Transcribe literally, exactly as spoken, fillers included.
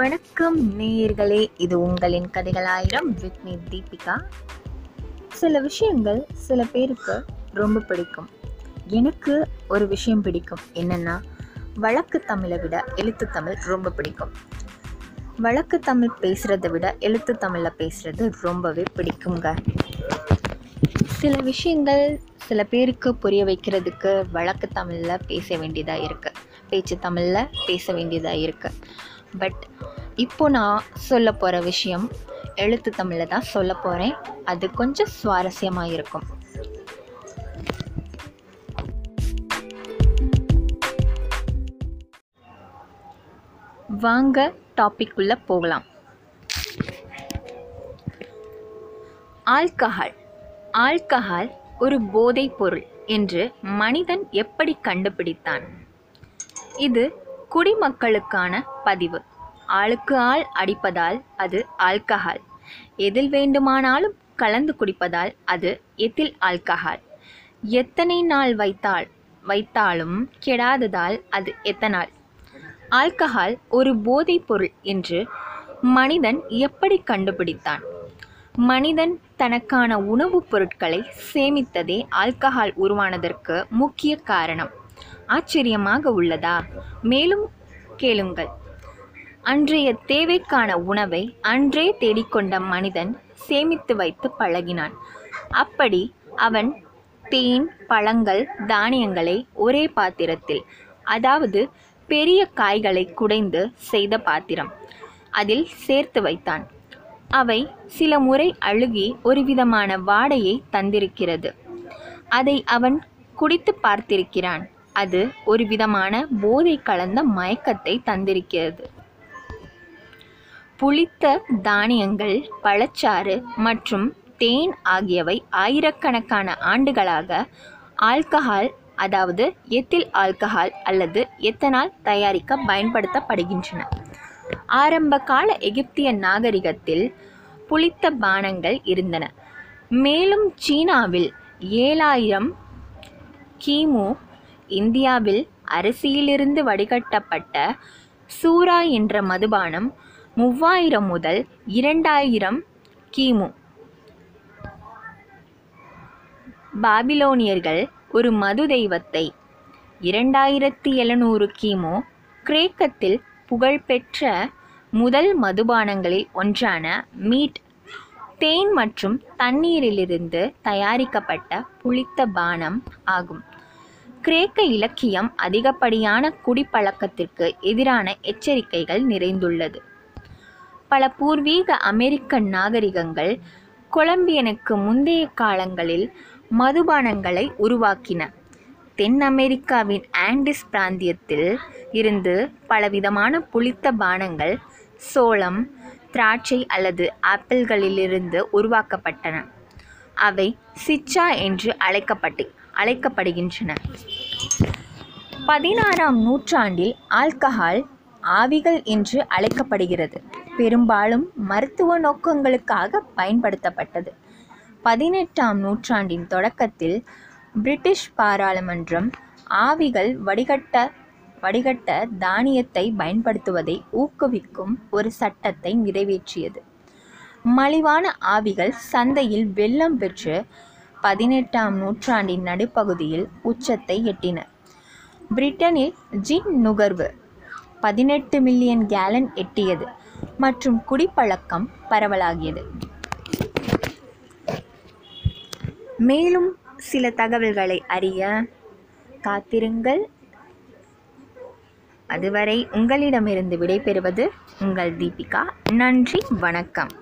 வணக்கம் நேயர்களே, இது உங்களின் கதைகள் ஆயிரம் வித் மீ தீபிகா. சில விஷயங்கள் சில பேருக்கு ரொம்ப பிடிக்கும். எனக்கு ஒரு விஷயம் பிடிக்கும், என்னென்னா வழக்கு தமிழை விட எழுத்து தமிழ் ரொம்ப பிடிக்கும். வழக்கு தமிழ் பேசுகிறத விட எழுத்து தமிழில் பேசுகிறது ரொம்பவே பிடிக்குங்க. சில விஷயங்கள் சில பேருக்கு புரிய வைக்கிறதுக்கு வழக்கு தமிழில் பேச வேண்டியதாக இருக்குது, பேச்சு தமிழில் பேச வேண்டியதாக இருக்குது. பட் இப்போது நான் சொல்ல போகிற விஷயம் எழுத்து தமிழில் தான் சொல்ல போகிறேன். அது கொஞ்சம் சுவாரஸ்யமாக இருக்கும். வாங்க டாபிக் உள்ள போகலாம். ஆல்கஹால் ஆல்கஹால் ஒரு போதைப் பொருள் என்று மனிதன் எப்படி கண்டுபிடித்தான்? இது குடிமக்களுக்கான பதிவு. ஆளுக்கு ஆள் அடிப்பதால் அது ஆல்கஹால். எதில் வேண்டுமானாலும் கலந்து குடிப்பதால் அது எத்தில் ஆல்கஹால். எத்தனை நாள் வைத்தால் வைத்தாலும் கெடாததால் அது எத்தனால். ஆல்கஹால் ஒரு போதைப் பொருள் என்று மனிதன் எப்படி கண்டுபிடித்தான்? மனிதன் தனக்கான உணவுப் பொருட்களை சேமித்ததே ஆல்கஹால் உருவானதற்கு முக்கிய காரணம். ஆச்சரியமாக உள்ளதா? மேலும் கேளுங்கள். அன்றைய தேவைக்கான உணவை அன்றே தேடிக்கொண்ட மனிதன் சேமித்து வைத்து பழகினான். அப்படி அவன் தேன், பழங்கள், தானியங்களை ஒரே பாத்திரத்தில், அதாவது பெரிய காய்களை குடைந்து செய்த பாத்திரம், அதில் சேர்த்து வைத்தான். அவை சில முறை அழுகி ஒரு விதமான வாடையை தந்திருக்கிறது. அதை அவன் குடித்து பார்த்திருக்கிறான். அது ஒரு விதமான போதை கலந்த மயக்கத்தை தந்திருக்கிறது. புளித்த தானியங்கள், பழச்சாறு மற்றும் தேன் ஆகியவை ஆயிரக்கணக்கான ஆண்டுகளாக ஆல்கஹால், அதாவது எத்தில் ஆல்கஹால் அல்லது எத்தனால் தயாரிக்க பயன்படுத்தப்படுகின்றன. ஆரம்ப கால எகிப்திய நாகரிகத்தில் புளித்த பானங்கள் இருந்தன. மேலும் சீனாவில் ஏழாயிரம் கிமு, இந்தியாவில் அரிசியிலிருந்து வடிகட்டப்பட்ட சூரா என்ற மதுபானம் மூவாயிரம் முதல் இரண்டாயிரம் கிமு. பாபிலோனியர்கள் ஒரு மது தெய்வத்தை இரண்டாயிரத்தி எழுநூறு கிமு, கிரேக்கத்தில் புகழ்பெற்ற முதல் மதுபானங்களில் ஒன்றான மீட், தேன் மற்றும் தண்ணீரிலிருந்து தயாரிக்கப்பட்ட புளித்த பானம் ஆகும். கிரேக்க இலக்கியம் அதிகப்படியான குடிப்பழக்கத்திற்கு எதிரான எச்சரிக்கைகள் நிறைந்துள்ளது. பல பூர்வீக அமெரிக்க நாகரிகங்கள் கொலம்பியனுக்கு முந்தைய காலங்களில் மதுபானங்களை உருவாக்கின. தென் அமெரிக்காவின் ஆண்டிஸ் பிராந்தியத்தில் இருந்து பலவிதமான புளித்த பானங்கள் சோளம், திராட்சை அல்லது ஆப்பிள்களிலிருந்து உருவாக்கப்பட்டன. அவை சிச்சா என்று அழைக்கப்பட்டு அழைக்கப்படுகின்றன. பதினாறாம் நூற்றாண்டில் ஆல்கஹால் ஆவிகள் என்று அழைக்கப்படுகிறது. பெரும்பாலும் மருத்துவ நோக்கங்களுக்காக பயன்படுத்தப்பட்டது. பதினெட்டாம் நூற்றாண்டின் தொடக்கத்தில் பிரிட்டிஷ் பாராளுமன்றம் ஆவிகள் வடிகட்ட வடிகட்ட தானியத்தை பயன்படுத்துவதை ஊக்குவிக்கும் ஒரு சட்டத்தை நிறைவேற்றியது. மலிவான ஆவிகள் சந்தையில் வெள்ளம் பெற்று பதினெட்டாம் நூற்றாண்டின் நடுப்பகுதியில் உச்சத்தை எட்டின. பிரிட்டனில் ஜின் நுகர்வு பதினெட்டு மில்லியன் கேலன் எட்டியது மற்றும் குடிப்பழக்கம் பரவலாகியது. மேலும் சில தகவல்களை அறிய காத்திருங்கள். அதுவரை உங்களிடமிருந்து விடைபெறுவது உங்கள் தீபிகா. நன்றி, வணக்கம்.